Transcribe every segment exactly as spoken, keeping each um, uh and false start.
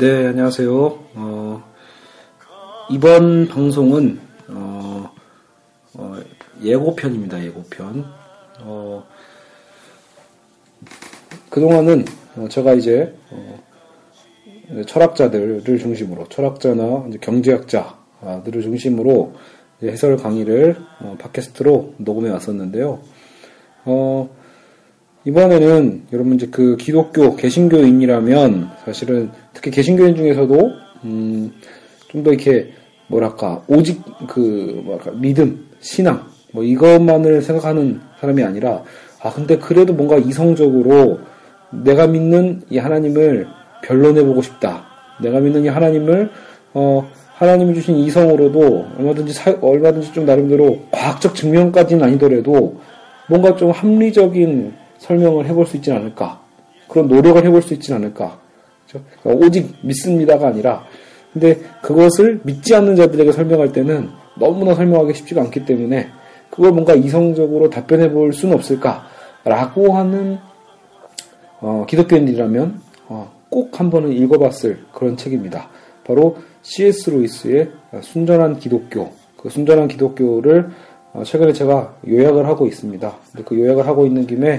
네, 안녕하세요. 어, 이번 방송은 어, 어, 예고편입니다. 예고편. 어, 그동안은 제가 이제 어, 철학자들을 중심으로, 철학자나 이제 경제학자들을 중심으로 이제 해설 강의를 어, 팟캐스트로 녹음해 왔었는데요. 어, 이번에는 여러분 이제 그 기독교 개신교인이라면 사실은 특히 개신교인 중에서도 음, 좀 더 이렇게 뭐랄까 오직 그 뭐랄까 믿음, 신앙 뭐 이것만을 생각하는 사람이 아니라 아 근데 그래도 뭔가 이성적으로 내가 믿는 이 하나님을 변론해보고 싶다. 내가 믿는 이 하나님을 어 하나님이 주신 이성으로도 얼마든지 사, 얼마든지 좀 나름대로 과학적 증명까지는 아니더라도 뭔가 좀 합리적인 설명을 해볼 수 있지 않을까, 그런 노력을 해볼 수 있지 않을까. 그렇죠? 그러니까 오직 믿습니다가 아니라, 근데 그것을 믿지 않는 자들에게 설명할 때는 너무나 설명하기 쉽지가 않기 때문에 그걸 뭔가 이성적으로 답변해 볼 수는 없을까라고 하는 어, 기독교인이라면 어, 꼭 한 번은 읽어봤을 그런 책입니다. 바로 씨 에스 루이스의 순전한 기독교. 그 순전한 기독교를 어, 최근에 제가 요약을 하고 있습니다. 그 요약을 하고 있는 김에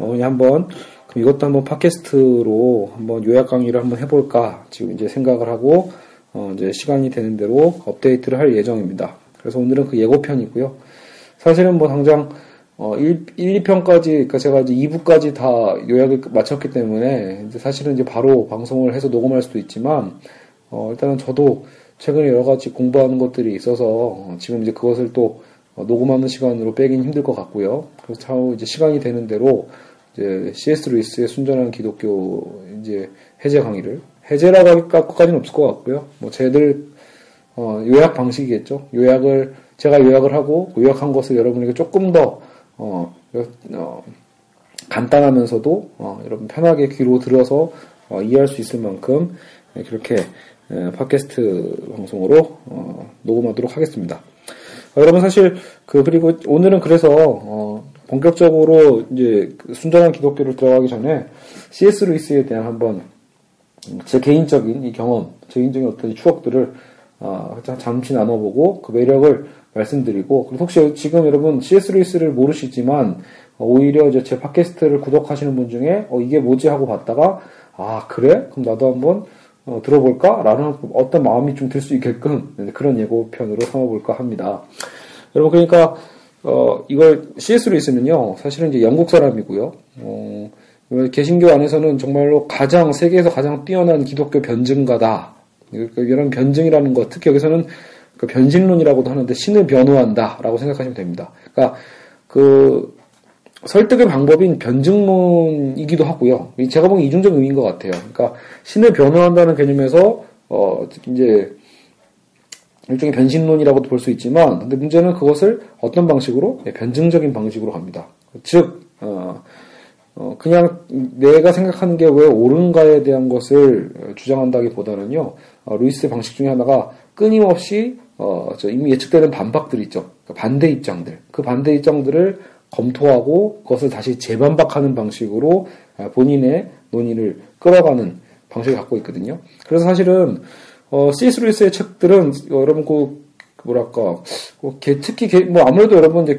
어, 그냥 한번, 그럼 이것도 한번 팟캐스트로 한번 요약 강의를 한번 해볼까, 지금 이제 생각을 하고, 어, 이제 시간이 되는 대로 업데이트를 할 예정입니다. 그래서 오늘은 그 예고편이고요. 사실은 뭐 당장, 어, 일, 이 편까지, 그니까 제가 이제 이 부까지 다 요약을 마쳤기 때문에, 이제 사실은 이제 바로 방송을 해서 녹음할 수도 있지만, 어, 일단은 저도 최근에 여러 가지 공부하는 것들이 있어서, 어, 지금 이제 그것을 또, 어, 녹음하는 시간으로 빼긴 힘들 것 같고요. 그래서 차후 이제 시간이 되는 대로 이제 씨 에스 루이스의 순전한 기독교 이제 해제 강의를, 해제라고 할까까지는 없을 것 같고요. 뭐 쟤들 어, 요약 방식이겠죠. 요약을 제가 요약을 하고 그 요약한 것을 여러분에게 조금 더 어, 어, 간단하면서도 어, 여러분 편하게 귀로 들어서 어, 이해할 수 있을 만큼 그렇게 에, 팟캐스트 방송으로 어, 녹음하도록 하겠습니다. 아, 여러분 사실 그 그리고 오늘은 그래서 어, 본격적으로 이제 순전한 기독교를 들어가기 전에 씨 에스 루이스에 대한 한번 제 개인적인 이 경험, 제 개인적인 어떤 추억들을 어, 잠시 나눠보고 그 매력을 말씀드리고, 그리고 혹시 지금 여러분 씨 에스 루이스를 모르시지만 어, 오히려 이제 제 팟캐스트를 구독하시는 분 중에 어, 이게 뭐지 하고 봤다가 아 그래? 그럼 나도 한번 어, 들어볼까? 라는 어떤 마음이 좀 들 수 있게끔 그런 예고편으로 삼아볼까 합니다. 여러분, 그러니까, 어, 이걸, 씨 에스 루이스는요, 사실은 이제 영국 사람이고요. 어, 개신교 안에서는 정말로 가장, 세계에서 가장 뛰어난 기독교 변증가다. 그러니까 이런 변증이라는 것, 특히 여기서는 그 변신론이라고도 하는데 신을 변호한다. 라고 생각하시면 됩니다. 그러니까, 그, 설득의 방법인 변증론이기도 하고요. 제가 보기엔 이중적 의미인 것 같아요. 그러니까 신을 변호한다는 개념에서 어 이제 일종의 변신론이라고도 볼 수 있지만, 근데 문제는 그것을 어떤 방식으로? 네, 변증적인 방식으로 갑니다. 즉, 어, 어 그냥 내가 생각하는 게 왜 옳은가에 대한 것을 주장한다기보다는요. 어, 루이스의 방식 중에 하나가 끊임없이 어 저 이미 예측되는 반박들 있죠. 그러니까 반대 입장들. 그 반대 입장들을 검토하고 그것을 다시 재반박하는 방식으로 본인의 논의를 끌어가는 방식을 갖고 있거든요. 그래서 사실은 어, 씨 에스 루이스의 책들은 여러분 그 뭐랄까 특히 뭐 아무래도 여러분 이제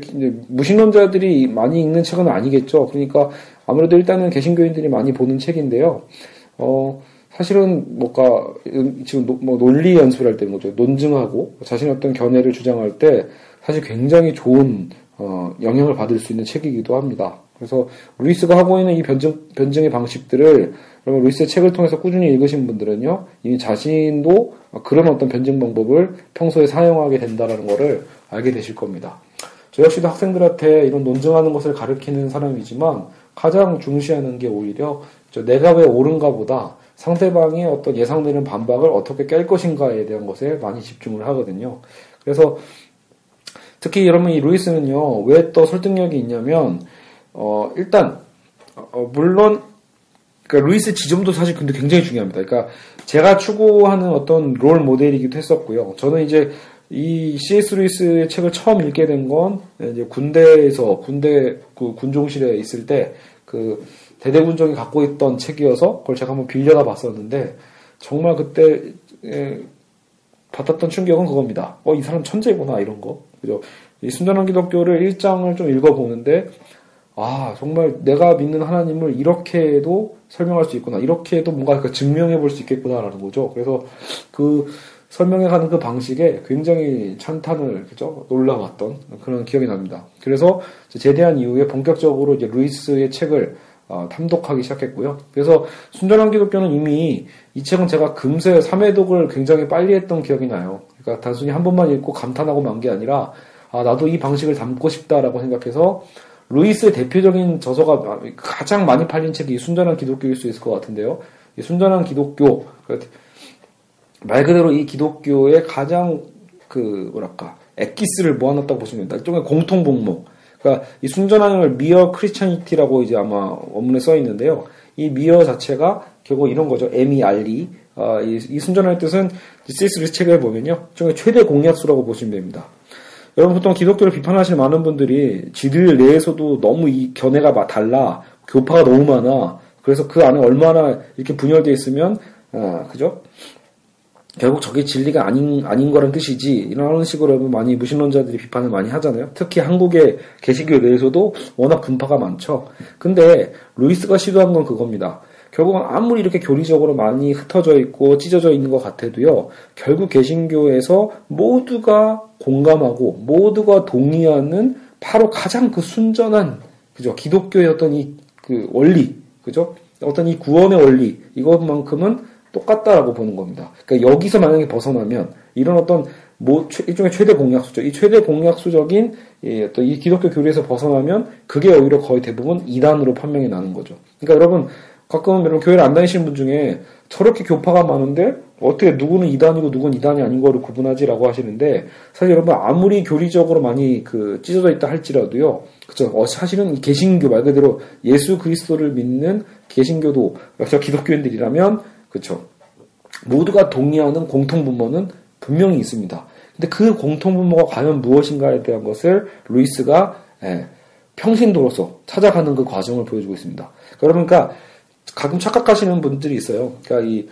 무신론자들이 많이 읽는 책은 아니겠죠. 그러니까 아무래도 일단은 개신교인들이 많이 보는 책인데요. 어, 사실은 뭔가 지금 노, 뭐 논리 연습을 할 때 뭐죠? 논증하고 자신의 어떤 견해를 주장할 때 사실 굉장히 좋은 어, 영향을 받을 수 있는 책이기도 합니다. 그래서 루이스가 하고 있는 이 변증, 변증의 방식들을 그러면 루이스의 책을 통해서 꾸준히 읽으신 분들은요, 이미 자신도 그런 어떤 변증 방법을 평소에 사용하게 된다라는 거를 알게 되실 겁니다. 저 역시도 학생들한테 이런 논증하는 것을 가르치는 사람이지만 가장 중시하는 게 오히려 저 내가 왜 옳은가 보다 상대방이 어떤 예상되는 반박을 어떻게 깰 것인가에 대한 것에 많이 집중을 하거든요. 그래서 특히 여러분 이 루이스는요, 왜 또 설득력이 있냐면 어 일단 어, 물론 그러니까 루이스 지점도 사실 근데 굉장히 중요합니다. 그러니까 제가 추구하는 어떤 롤 모델이기도 했었고요. 저는 이제 이 씨에스 루이스의 책을 처음 읽게 된 건 이제 군대에서 군대 그 군종실에 있을 때 그 대대군종이 갖고 있던 책이어서 그걸 제가 한번 빌려다 봤었는데 정말 그때 에, 받았던 충격은 그겁니다. 어, 이 사람 천재구나 이런 거. 그죠? 이 순전한 기독교를 일 장을 좀 읽어보는데 아 정말 내가 믿는 하나님을 이렇게 해도 설명할 수 있구나, 이렇게 해도 뭔가 증명해 볼 수 있겠구나라는 거죠. 그래서 그 설명해가는 그 방식에 굉장히 찬탄을 그죠 놀라웠던 그런 기억이 납니다. 그래서 제대한 이후에 본격적으로 이제 루이스의 책을 어, 탐독하기 시작했고요. 그래서 순전한 기독교는 이미 이 책은 제가 금세 삼회독을 굉장히 빨리 했던 기억이 나요. 그러니까 단순히 한 번만 읽고 감탄하고 만 게 아니라 아 나도 이 방식을 담고 싶다라고 생각해서 루이스의 대표적인 저서가 가장 많이 팔린 책이 순전한 기독교일 수 있을 것 같은데요. 이 순전한 기독교 말 그대로 이 기독교의 가장 그 뭐랄까 엑기스를 모아놨다고 보시면 됩니다. 일종의 공통 목록. 그러니까 이 순전함을 미어 크리스천이티라고 이제 아마 원문에 써 있는데요. 이 미어 자체가 결국 이런 거죠. 엠 이 알 이 아, 이, 이 순전함의 뜻은 씨에스 루이스 책을 보면요, 일종의 최대 공약수라고 보시면 됩니다. 여러분 보통 기독교를 비판하시는 많은 분들이 지들 내에서도 너무 이 견해가 막 달라, 교파가 너무 많아, 그래서 그 안에 얼마나 이렇게 분열되어 있으면 아, 그죠? 결국 저게 진리가 아닌 아닌 거란 뜻이지 이런 식으로 여러분 많이 무신론자들이 비판을 많이 하잖아요. 특히 한국의 개신교 내에서도 워낙 분파가 많죠. 근데 루이스가 시도한 건 그겁니다. 결국은 아무리 이렇게 교리적으로 많이 흩어져 있고 찢어져 있는 것 같아도요, 결국 개신교에서 모두가 공감하고 모두가 동의하는 바로 가장 그 순전한 그죠 기독교의 어떤 이 그 원리 그죠 어떤 이 구원의 원리 이것만큼은 똑같다라고 보는 겁니다. 그러니까 여기서 만약에 벗어나면 이런 어떤 뭐 일종의 최대 공약수죠. 이 최대 공약수적인 이 어떤 이 기독교 교리에서 벗어나면 그게 오히려 거의 대부분 이단으로 판명이 나는 거죠. 그러니까 여러분 가끔은 여러분 교회를 안 다니시는 분 중에 저렇게 교파가 많은데 어떻게 누구는 이단이고 누구는 이단이 아닌 거를 구분하지라고 하시는데 사실 여러분 아무리 교리적으로 많이 그 찢어져 있다 할지라도요, 그죠? 어, 사실은 이 개신교 말 그대로 예수 그리스도를 믿는 개신교도 저 기독교인들이라면 그렇죠. 모두가 동의하는 공통분모는 분명히 있습니다. 근데 그 공통분모가 과연 무엇인가에 대한 것을 루이스가 예, 평신도로서 찾아가는 그 과정을 보여주고 있습니다. 그러니까 가끔 착각하시는 분들이 있어요. 그러니까 이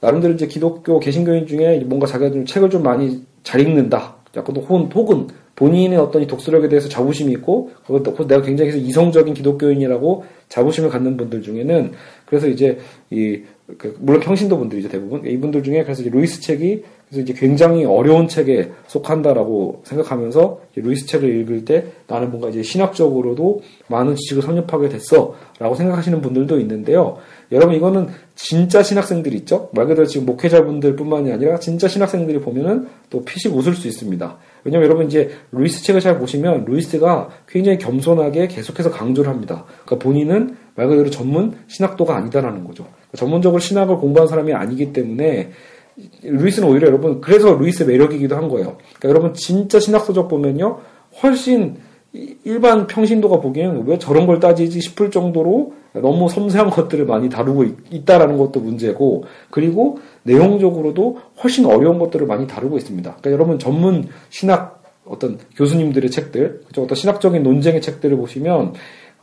나름대로 이제 기독교 개신교인 중에 뭔가 자기가 좀 책을 좀 많이 잘 읽는다. 약간 혹은, 혹은 본인의 어떤 이 독서력에 대해서 자부심이 있고 그것도 내가 굉장히 이성적인 기독교인이라고 자부심을 갖는 분들 중에는 그래서 이제 이 물론 평신도 분들이죠 대부분 이분들 중에 그래서 이제 루이스 책이 그래서 이제 굉장히 어려운 책에 속한다라고 생각하면서 이제 루이스 책을 읽을 때 나는 뭔가 이제 신학적으로도 많은 지식을 섭렵하게 됐어라고 생각하시는 분들도 있는데요. 여러분 이거는 진짜 신학생들이 있죠. 말 그대로 지금 목회자분들뿐만이 아니라 진짜 신학생들이 보면은 또 피식 웃을 수 있습니다. 왜냐면 여러분 이제 루이스 책을 잘 보시면 루이스가 굉장히 겸손하게 계속해서 강조를 합니다. 그러니까 본인은 말 그대로 전문 신학도가 아니다라는 거죠. 전문적으로 신학을 공부한 사람이 아니기 때문에 루이스는 오히려 여러분 그래서 루이스 매력이기도 한 거예요. 그러니까 여러분 진짜 신학서적 보면요 훨씬 일반 평신도가 보기에는 왜 저런 걸 따지지 싶을 정도로 너무 섬세한 것들을 많이 다루고 있다라는 것도 문제고 그리고 내용적으로도 훨씬 어려운 것들을 많이 다루고 있습니다. 그러니까 여러분 전문 신학 어떤 교수님들의 책들 그쵸? 어떤 신학적인 논쟁의 책들을 보시면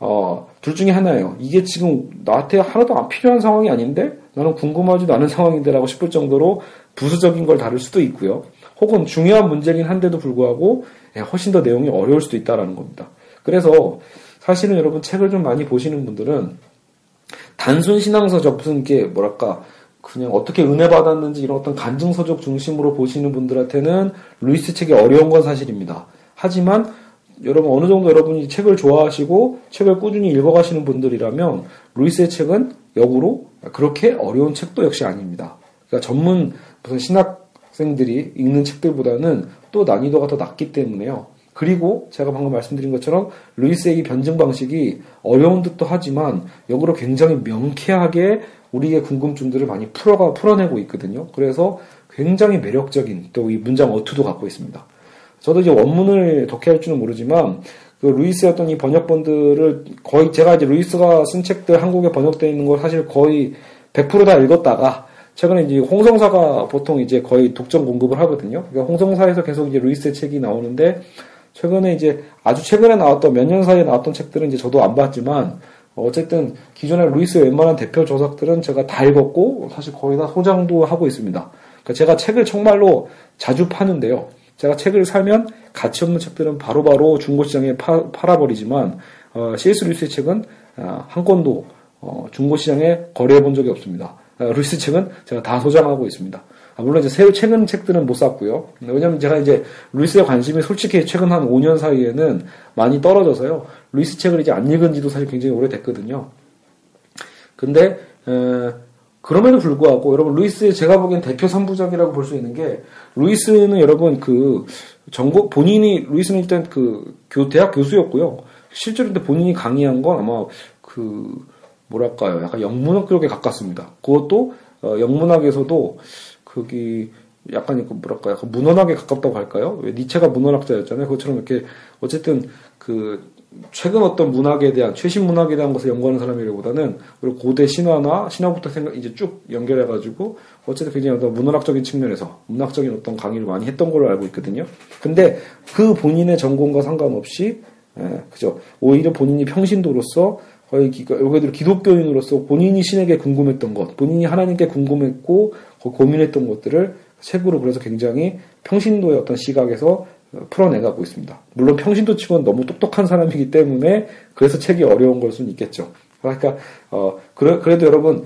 어, 둘 중에 하나예요. 이게 지금 나한테 하나도 안 필요한 상황이 아닌데 나는 궁금하지도 않은 상황인데 라고 싶을 정도로 부수적인 걸 다룰 수도 있고요. 혹은 중요한 문제긴 한데도 불구하고 훨씬 더 내용이 어려울 수도 있다라는 겁니다. 그래서 사실은 여러분 책을 좀 많이 보시는 분들은 단순 신앙서적 무슨 이게 뭐랄까 그냥 어떻게 은혜 받았는지 이런 어떤 간증서적 중심으로 보시는 분들한테는 루이스 책이 어려운 건 사실입니다. 하지만 여러분 어느 정도 여러분이 책을 좋아하시고 책을 꾸준히 읽어가시는 분들이라면 루이스의 책은 역으로 그렇게 어려운 책도 역시 아닙니다. 그러니까 전문 무슨 신학생들이 읽는 책들보다는 또 난이도가 더 낮기 때문에요. 그리고 제가 방금 말씀드린 것처럼 루이스의 이 변증 방식이 어려운 듯도 하지만 역으로 굉장히 명쾌하게 우리의 궁금증들을 많이 풀어가, 풀어내고 있거든요. 그래서 굉장히 매력적인 또 이 문장 어투도 갖고 있습니다. 저도 이제 원문을 독해할 줄은 모르지만 그 루이스의 어떤 이 번역본들을 거의 제가 이제 루이스가 쓴 책들 한국에 번역되어 있는 걸 사실 거의 백 퍼센트 다 읽었다가 최근에 이제 홍성사가 보통 이제 거의 독점 공급을 하거든요. 그러니까 홍성사에서 계속 이제 루이스의 책이 나오는데 최근에 이제 아주 최근에 나왔던 몇 년 사이에 나왔던 책들은 이제 저도 안 봤지만 어쨌든 기존에 루이스의 웬만한 대표 저작들은 제가 다 읽었고 사실 거의 다 소장도 하고 있습니다. 그러니까 제가 책을 정말로 자주 파는데요. 제가 책을 사면 가치 없는 책들은 바로바로 중고시장에 파, 팔아버리지만 어, 씨에스 루이스의 책은 어, 한 권도 어, 중고시장에 거래해본 적이 없습니다. 어, 루이스 책은 제가 다 소장하고 있습니다. 아, 물론 이제 새로 최근 책들은 못 샀고요. 왜냐하면 제가 이제 루이스의 관심이 솔직히 최근 한 오 년 사이에는 많이 떨어져서요. 루이스 책을 이제 안 읽은지도 사실 굉장히 오래됐거든요. 근데 에, 그럼에도 불구하고, 여러분, 루이스의 제가 보기엔 대표 삼부작이라고 볼 수 있는 게, 루이스는 여러분, 그, 전국, 본인이, 루이스는 일단 그, 교, 대학 교수였고요. 실제로 근데 본인이 강의한 건 아마 그, 뭐랄까요. 약간 영문학 쪽에 가깝습니다. 그것도, 어, 영문학에서도, 거기, 약간, 뭐랄까요. 약간 문헌학에 가깝다고 할까요? 왜 니체가 문헌학자였잖아요. 그것처럼 이렇게, 어쨌든, 그, 최근 어떤 문학에 대한 최신 문학에 대한 것을 연구하는 사람이라기보다는 그리고 고대 신화나 신화부터 생각 이제 쭉 연결해가지고 어쨌든 굉장히 어떤 문헌학적인 측면에서 문학적인 어떤 강의를 많이 했던 걸로 알고 있거든요. 근데 그 본인의 전공과 상관없이 예, 그죠 오히려 본인이 평신도로서 거의 여기들 기독교인으로서 본인이 신에게 궁금했던 것, 본인이 하나님께 궁금했고 고민했던 것들을 책으로 그래서 굉장히 평신도의 어떤 시각에서 풀어내가고 있습니다. 물론 평신도 치고는 너무 똑똑한 사람이기 때문에 그래서 책이 어려운 걸 수는 있겠죠. 그러니까 어 그래, 그래도 여러분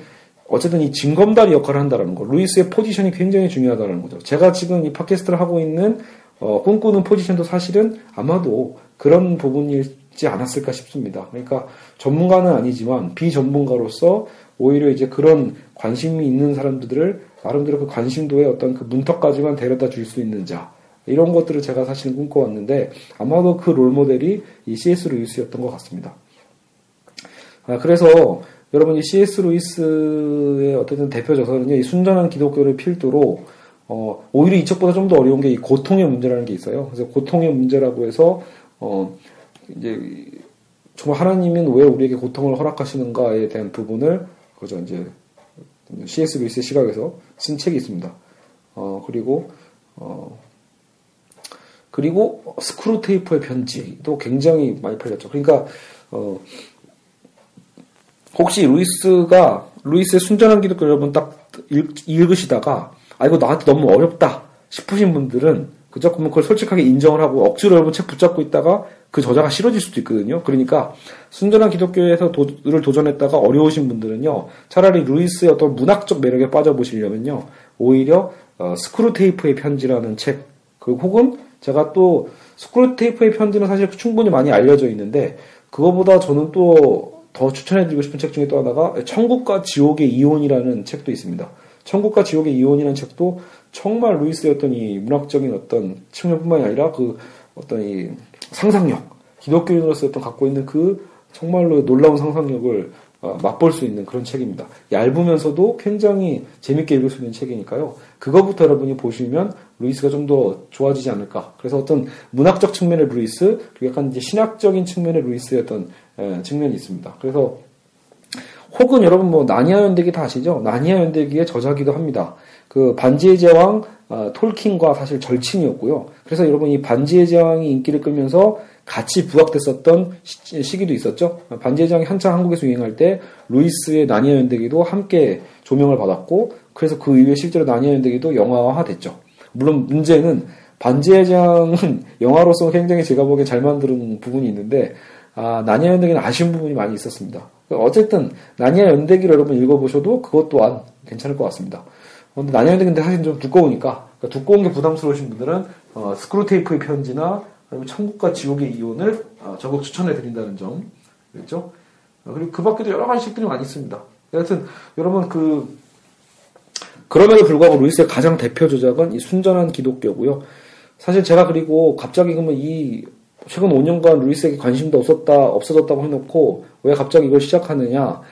어쨌든 이 징검다리 역할을 한다라는 거, 루이스의 포지션이 굉장히 중요하다는 거죠. 제가 지금 이 팟캐스트를 하고 있는 어, 꿈꾸는 포지션도 사실은 아마도 그런 부분이지 않았을까 싶습니다. 그러니까 전문가는 아니지만 비전문가로서 오히려 이제 그런 관심이 있는 사람들을 나름대로 그 관심도의 어떤 그 문턱까지만 데려다 줄 수 있는 자. 이런 것들을 제가 사실은 꿈꿔왔는데 아마도 그 롤모델이 이 씨에스 루이스였던 것 같습니다. 아, 그래서 여러분 이 씨에스 루이스의 어쨌든 대표 저서는요, 이 순전한 기독교를 필두로 어, 오히려 이 책보다 좀 더 어려운 게 이 고통의 문제라는 게 있어요. 그래서 고통의 문제라고 해서 어, 이제 정말 하나님은 왜 우리에게 고통을 허락하시는가에 대한 부분을 그죠 이제 씨에스 루이스 시각에서 쓴 책이 있습니다. 어, 그리고 어. 그리고 스크루 테이프의 편지도 굉장히 많이 팔렸죠. 그러니까 어 혹시 루이스가 루이스의 순전한 기독교 여러분 딱 읽, 읽으시다가 아 이거 나한테 너무 어렵다 싶으신 분들은 그죠? 그러면 그걸 솔직하게 인정을 하고 억지로 여러분 책 붙잡고 있다가 그 저자가 싫어질 수도 있거든요. 그러니까 순전한 기독교에서 도를 도전했다가 어려우신 분들은요. 차라리 루이스의 어떤 문학적 매력에 빠져보시려면요. 오히려 어, 스크루 테이프의 편지라는 책 그 혹은 제가 또 스크루테이프의 편지는 사실 충분히 많이 알려져 있는데 그거보다 저는 또 더 추천해드리고 싶은 책 중에 또 하나가 천국과 지옥의 이혼이라는 책도 있습니다. 천국과 지옥의 이혼이라는 책도 정말 루이스의 어떤 이 문학적인 어떤 측면뿐만이 아니라 그 어떤 이 상상력, 기독교인으로서 어떤 갖고 있는 그 정말로 놀라운 상상력을 맛볼 수 있는 그런 책입니다. 얇으면서도 굉장히 재밌게 읽을 수 있는 책이니까요. 그거부터 여러분이 보시면 루이스가 좀 더 좋아지지 않을까. 그래서 어떤 문학적 측면의 루이스, 그리고 약간 이제 신학적인 측면의 루이스의 어떤 에, 측면이 있습니다. 그래서 혹은 여러분 뭐 나니아 연대기 다 아시죠? 나니아 연대기의 저자기도 합니다. 그 반지의 제왕 어, 톨킨과 사실 절친이었고요. 그래서 여러분 이 반지의 제왕이 인기를 끌면서 같이 부각됐었던 시, 시기도 있었죠. 반지의 제왕이 한창 한국에서 유행할 때 루이스의 나니아 연대기도 함께 조명을 받았고 그래서 그 이후에 실제로 나니아 연대기도 영화화됐죠. 물론 문제는 반지의 제왕은 영화로서 굉장히 제가 보기엔 잘 만드는 부분이 있는데 아, 나니아 연대기는 아쉬운 부분이 많이 있었습니다. 어쨌든 나니아 연대기를 여러분 읽어보셔도 그것 또한 괜찮을 것 같습니다. 근데 나니아 연대기인데 사실 좀 두꺼우니까, 그러니까 두꺼운 게 부담스러우신 분들은 어, 스크루테이프의 편지나 아니면 천국과 지옥의 이혼을 어, 적극 추천해 드린다는 점, 그렇죠? 그리고 그 밖에도 여러 가지 책들이 많이 있습니다. 여하튼 여러분 그 그럼에도 불구하고 루이스의 가장 대표 저작은 이 순전한 기독교고요. 사실 제가 그리고 갑자기 그러면 이 최근 오 년간 루이스에게 관심도 없었다, 없어졌다고 해놓고 왜 갑자기 이걸 시작하느냐.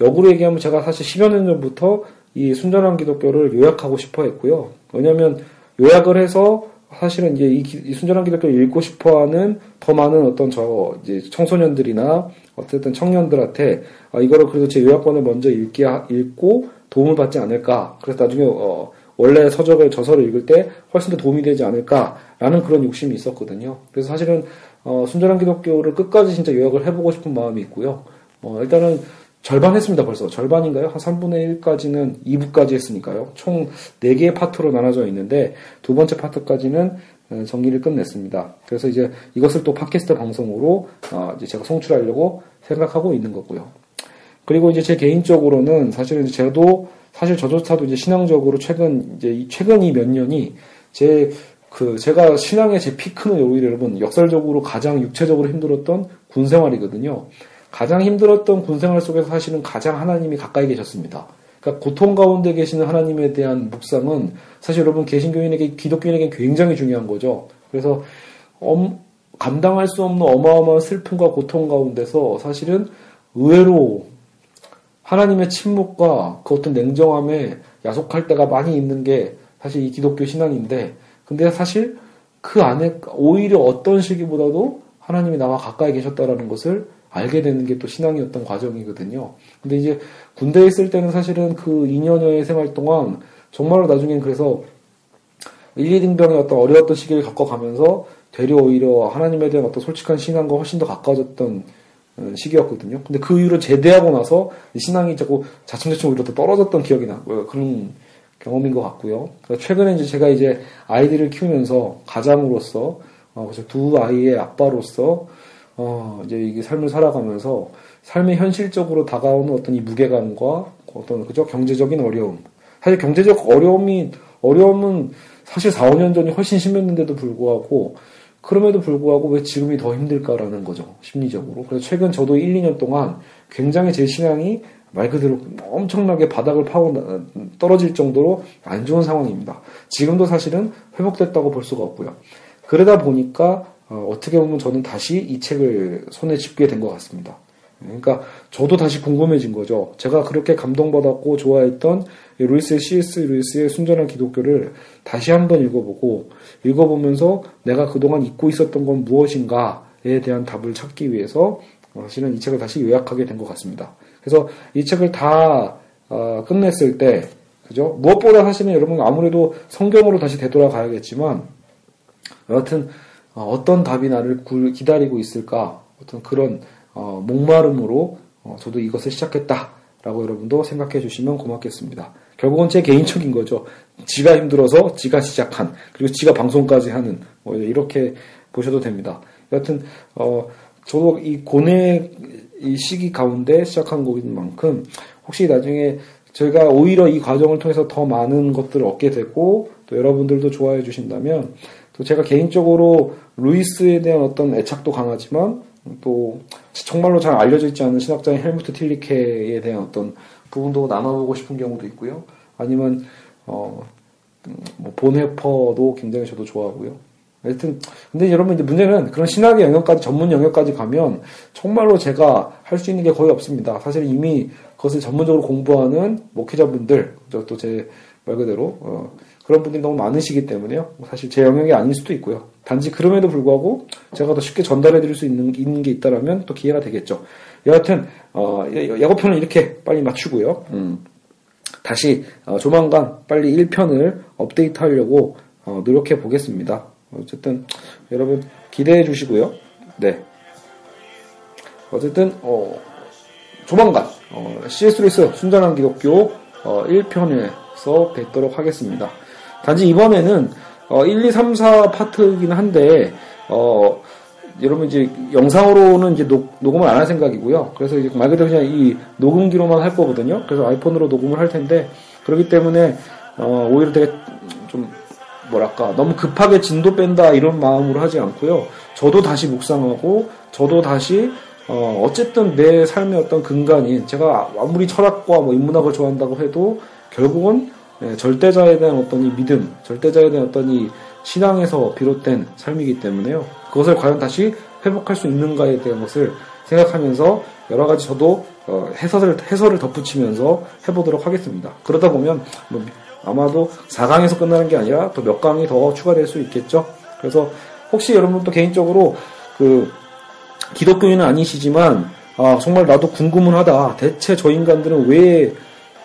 역으로 얘기하면 제가 사실 십여 년 전부터 이 순전한 기독교를 요약하고 싶어 했고요. 왜냐면 요약을 해서 사실은 이제 이, 기, 이 순전한 기독교를 읽고 싶어 하는 더 많은 어떤 저 이제 청소년들이나 어쨌든 청년들한테 아, 이거를 그래도 제 요약본을 먼저 읽기, 읽고 도움을 받지 않을까. 그래서 나중에, 어, 원래 서적을, 저서를 읽을 때 훨씬 더 도움이 되지 않을까라는 그런 욕심이 있었거든요. 그래서 사실은, 어, 순전한 기독교를 끝까지 진짜 요약을 해보고 싶은 마음이 있고요. 어, 일단은 절반 했습니다, 벌써. 절반인가요? 한 삼분의 일까지는 이 부까지 했으니까요. 총 네 개의 파트로 나눠져 있는데, 두 번째 파트까지는 정리를 끝냈습니다. 그래서 이제 이것을 또 팟캐스트 방송으로, 어, 이제 제가 송출하려고 생각하고 있는 거고요. 그리고 이제 제 개인적으로는 사실은 저도 사실 저조차도 이제 신앙적으로 최근 이제 최근 이 몇 년이 제 그 제가 신앙의 제 피크는 오히려 여러분 역설적으로 가장 육체적으로 힘들었던 군 생활이거든요. 가장 힘들었던 군 생활 속에서 사실은 가장 하나님이 가까이 계셨습니다. 그러니까 고통 가운데 계시는 하나님에 대한 묵상은 사실 여러분 개신교인에게 기독교인에게 굉장히 중요한 거죠. 그래서 엄, 감당할 수 없는 어마어마한 슬픔과 고통 가운데서 사실은 의외로 하나님의 침묵과 그 어떤 냉정함에 야속할 때가 많이 있는 게 사실 이 기독교 신앙인데, 근데 사실 그 안에 오히려 어떤 시기보다도 하나님이 나와 가까이 계셨다라는 것을 알게 되는 게 또 신앙이었던 과정이거든요. 근데 이제 군대에 있을 때는 사실은 그 이 년여의 생활 동안 정말로 나중엔 그래서 일이등병의 어떤 어려웠던 시기를 겪어가면서 되려 오히려 하나님에 대한 어떤 솔직한 신앙과 훨씬 더 가까워졌던 시기였거든요. 근데 그 이후로 제대하고 나서 신앙이 자꾸 자충자충 오히려 더 떨어졌던 기억이 나고요. 그런 경험인 것 같고요. 최근에 이제 제가 이제 아이들을 키우면서 가장으로서, 어, 두 아이의 아빠로서, 어, 이제 이게 삶을 살아가면서 삶의 현실적으로 다가오는 어떤 이 무게감과 어떤, 그죠? 경제적인 어려움. 사실 경제적 어려움이, 어려움은 사실 사, 오 년 전이 훨씬 심했는데도 불구하고 그럼에도 불구하고 왜 지금이 더 힘들까라는 거죠. 심리적으로. 그래서 최근 저도 일, 이 년 동안 굉장히 제 신앙이 말 그대로 엄청나게 바닥을 파고 떨어질 정도로 안 좋은 상황입니다. 지금도 사실은 회복됐다고 볼 수가 없고요. 그러다 보니까 어떻게 보면 저는 다시 이 책을 손에 쥐게 된 것 같습니다. 그러니까 저도 다시 궁금해진 거죠. 제가 그렇게 감동받았고 좋아했던 루이스의 씨 에스 루이스의 순전한 기독교를 다시 한번 읽어보고 읽어보면서 내가 그동안 잊고 있었던 건 무엇인가에 대한 답을 찾기 위해서 사실은 이 책을 다시 요약하게 된 것 같습니다. 그래서 이 책을 다 어, 끝냈을 때 그죠? 무엇보다 사실은 여러분 아무래도 성경으로 다시 되돌아가야겠지만 여하튼 어떤 답이 나를 기다리고 있을까 어떤 그런 어, 목마름으로 어, 저도 이것을 시작했다라고 여러분도 생각해 주시면 고맙겠습니다. 결국은 제 개인적인 거죠. 지가 힘들어서 지가 시작한 그리고 지가 방송까지 하는 뭐 이렇게 보셔도 됩니다. 여하튼 어, 저도 이 고뇌의 이 시기 가운데 시작한 거인 만큼 혹시 나중에 제가 오히려 이 과정을 통해서 더 많은 것들을 얻게 되고 또 여러분들도 좋아해 주신다면 또 제가 개인적으로 루이스에 대한 어떤 애착도 강하지만 또 정말로 잘 알려져 있지 않은 신학자인 헬무트 틸리케에 대한 어떤 부분도 나눠보고 싶은 경우도 있고요. 아니면 어, 뭐 본회퍼도 굉장히 저도 좋아하고요. 하여튼 근데 여러분 이제 문제는 그런 신학의 영역까지 전문 영역까지 가면 정말로 제가 할 수 있는 게 거의 없습니다. 사실 이미 그것을 전문적으로 공부하는 목회자분들 또 제 말 그대로 어, 그런 분들이 너무 많으시기 때문에요. 사실 제 영역이 아닐 수도 있고요. 단지 그럼에도 불구하고 제가 더 쉽게 전달해드릴 수 있는, 있는 게 있다라면 또 기회가 되겠죠. 여하튼 어, 예고편은 이렇게 빨리 맞추고요. 음, 다시 어, 조만간 빨리 일 편을 업데이트하려고 어, 노력해 보겠습니다. 어쨌든 여러분 기대해 주시고요. 네. 어쨌든 어, 조만간 어, 씨 에스 루이스 순전한 기독교 어, 일 편에서 뵙도록 하겠습니다. 단지 이번에는 어, 일, 이, 삼, 사 파트이긴 한데 어, 여러분 이제 영상으로는 이제 녹, 녹음을 안 할 생각이고요. 그래서 이제 말 그대로 그냥 이 녹음기로만 할 거거든요. 그래서 아이폰으로 녹음을 할 텐데, 그렇기 때문에 어, 오히려 되게 좀 뭐랄까 너무 급하게 진도 뺀다 이런 마음으로 하지 않고요. 저도 다시 묵상하고 저도 다시 어, 어쨌든 내 삶의 어떤 근간인, 제가 아무리 철학과 뭐 인문학을 좋아한다고 해도 결국은 예, 절대자에 대한 어떤 이 믿음, 절대자에 대한 어떤 이 신앙에서 비롯된 삶이기 때문에요. 그것을 과연 다시 회복할 수 있는가에 대한 것을 생각하면서 여러 가지 저도 어, 해설을, 해설을 덧붙이면서 해보도록 하겠습니다. 그러다 보면 뭐, 아마도 사 강에서 끝나는 게 아니라 또 몇 강이 더 추가될 수 있겠죠. 그래서 혹시 여러분도 개인적으로 그 기독교인은 아니시지만 아, 정말 나도 궁금은 하다. 대체 저 인간들은 왜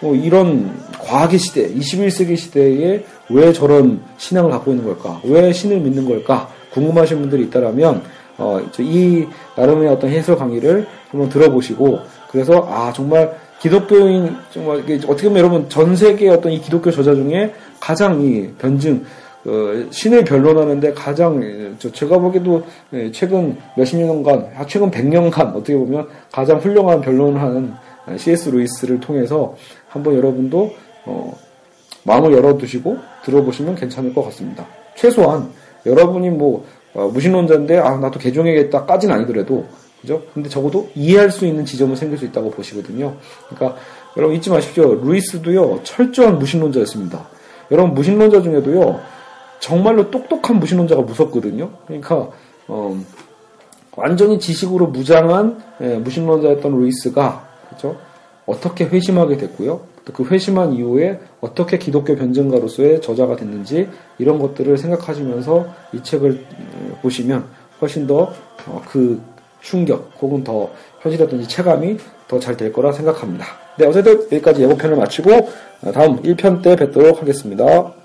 어, 이런 과학의 시대, 이십일 세기 시대에 왜 저런 신앙을 갖고 있는 걸까? 왜 신을 믿는 걸까? 궁금하신 분들이 있다라면 어, 이 나름의 어떤 해설 강의를 한번 들어보시고, 그래서 아 정말 기독교인, 정말 어떻게 보면 여러분 전 세계 어떤 이 기독교 저자 중에 가장 이 변증, 어, 신을 변론하는데 가장 저 제가 보기에도 최근 몇십 년간, 최근 백 년간 어떻게 보면 가장 훌륭한 변론을 하는 씨에스 루이스를 통해서 한번 여러분도 어, 마음을 열어두시고 들어보시면 괜찮을 것 같습니다. 최소한 여러분이 뭐 어, 무신론자인데 아 나도 개종해야겠다 까진 아니더라도, 그죠? 근데 적어도 이해할 수 있는 지점은 생길 수 있다고 보시거든요. 그러니까 여러분 잊지 마십시오. 루이스도요 철저한 무신론자였습니다. 여러분 무신론자 중에도요 정말로 똑똑한 무신론자가 무섭거든요. 그러니까 어, 완전히 지식으로 무장한 예, 무신론자였던 루이스가, 그죠? 어떻게 회심하게 됐고요. 또 그 회심한 이후에 어떻게 기독교 변증가로서의 저자가 됐는지 이런 것들을 생각하시면서 이 책을 보시면 훨씬 더 그 충격 혹은 더 현실이라든지 체감이 더 잘 될 거라 생각합니다. 네, 어쨌든 여기까지 예고편을 마치고 다음 일 편 때 뵙도록 하겠습니다.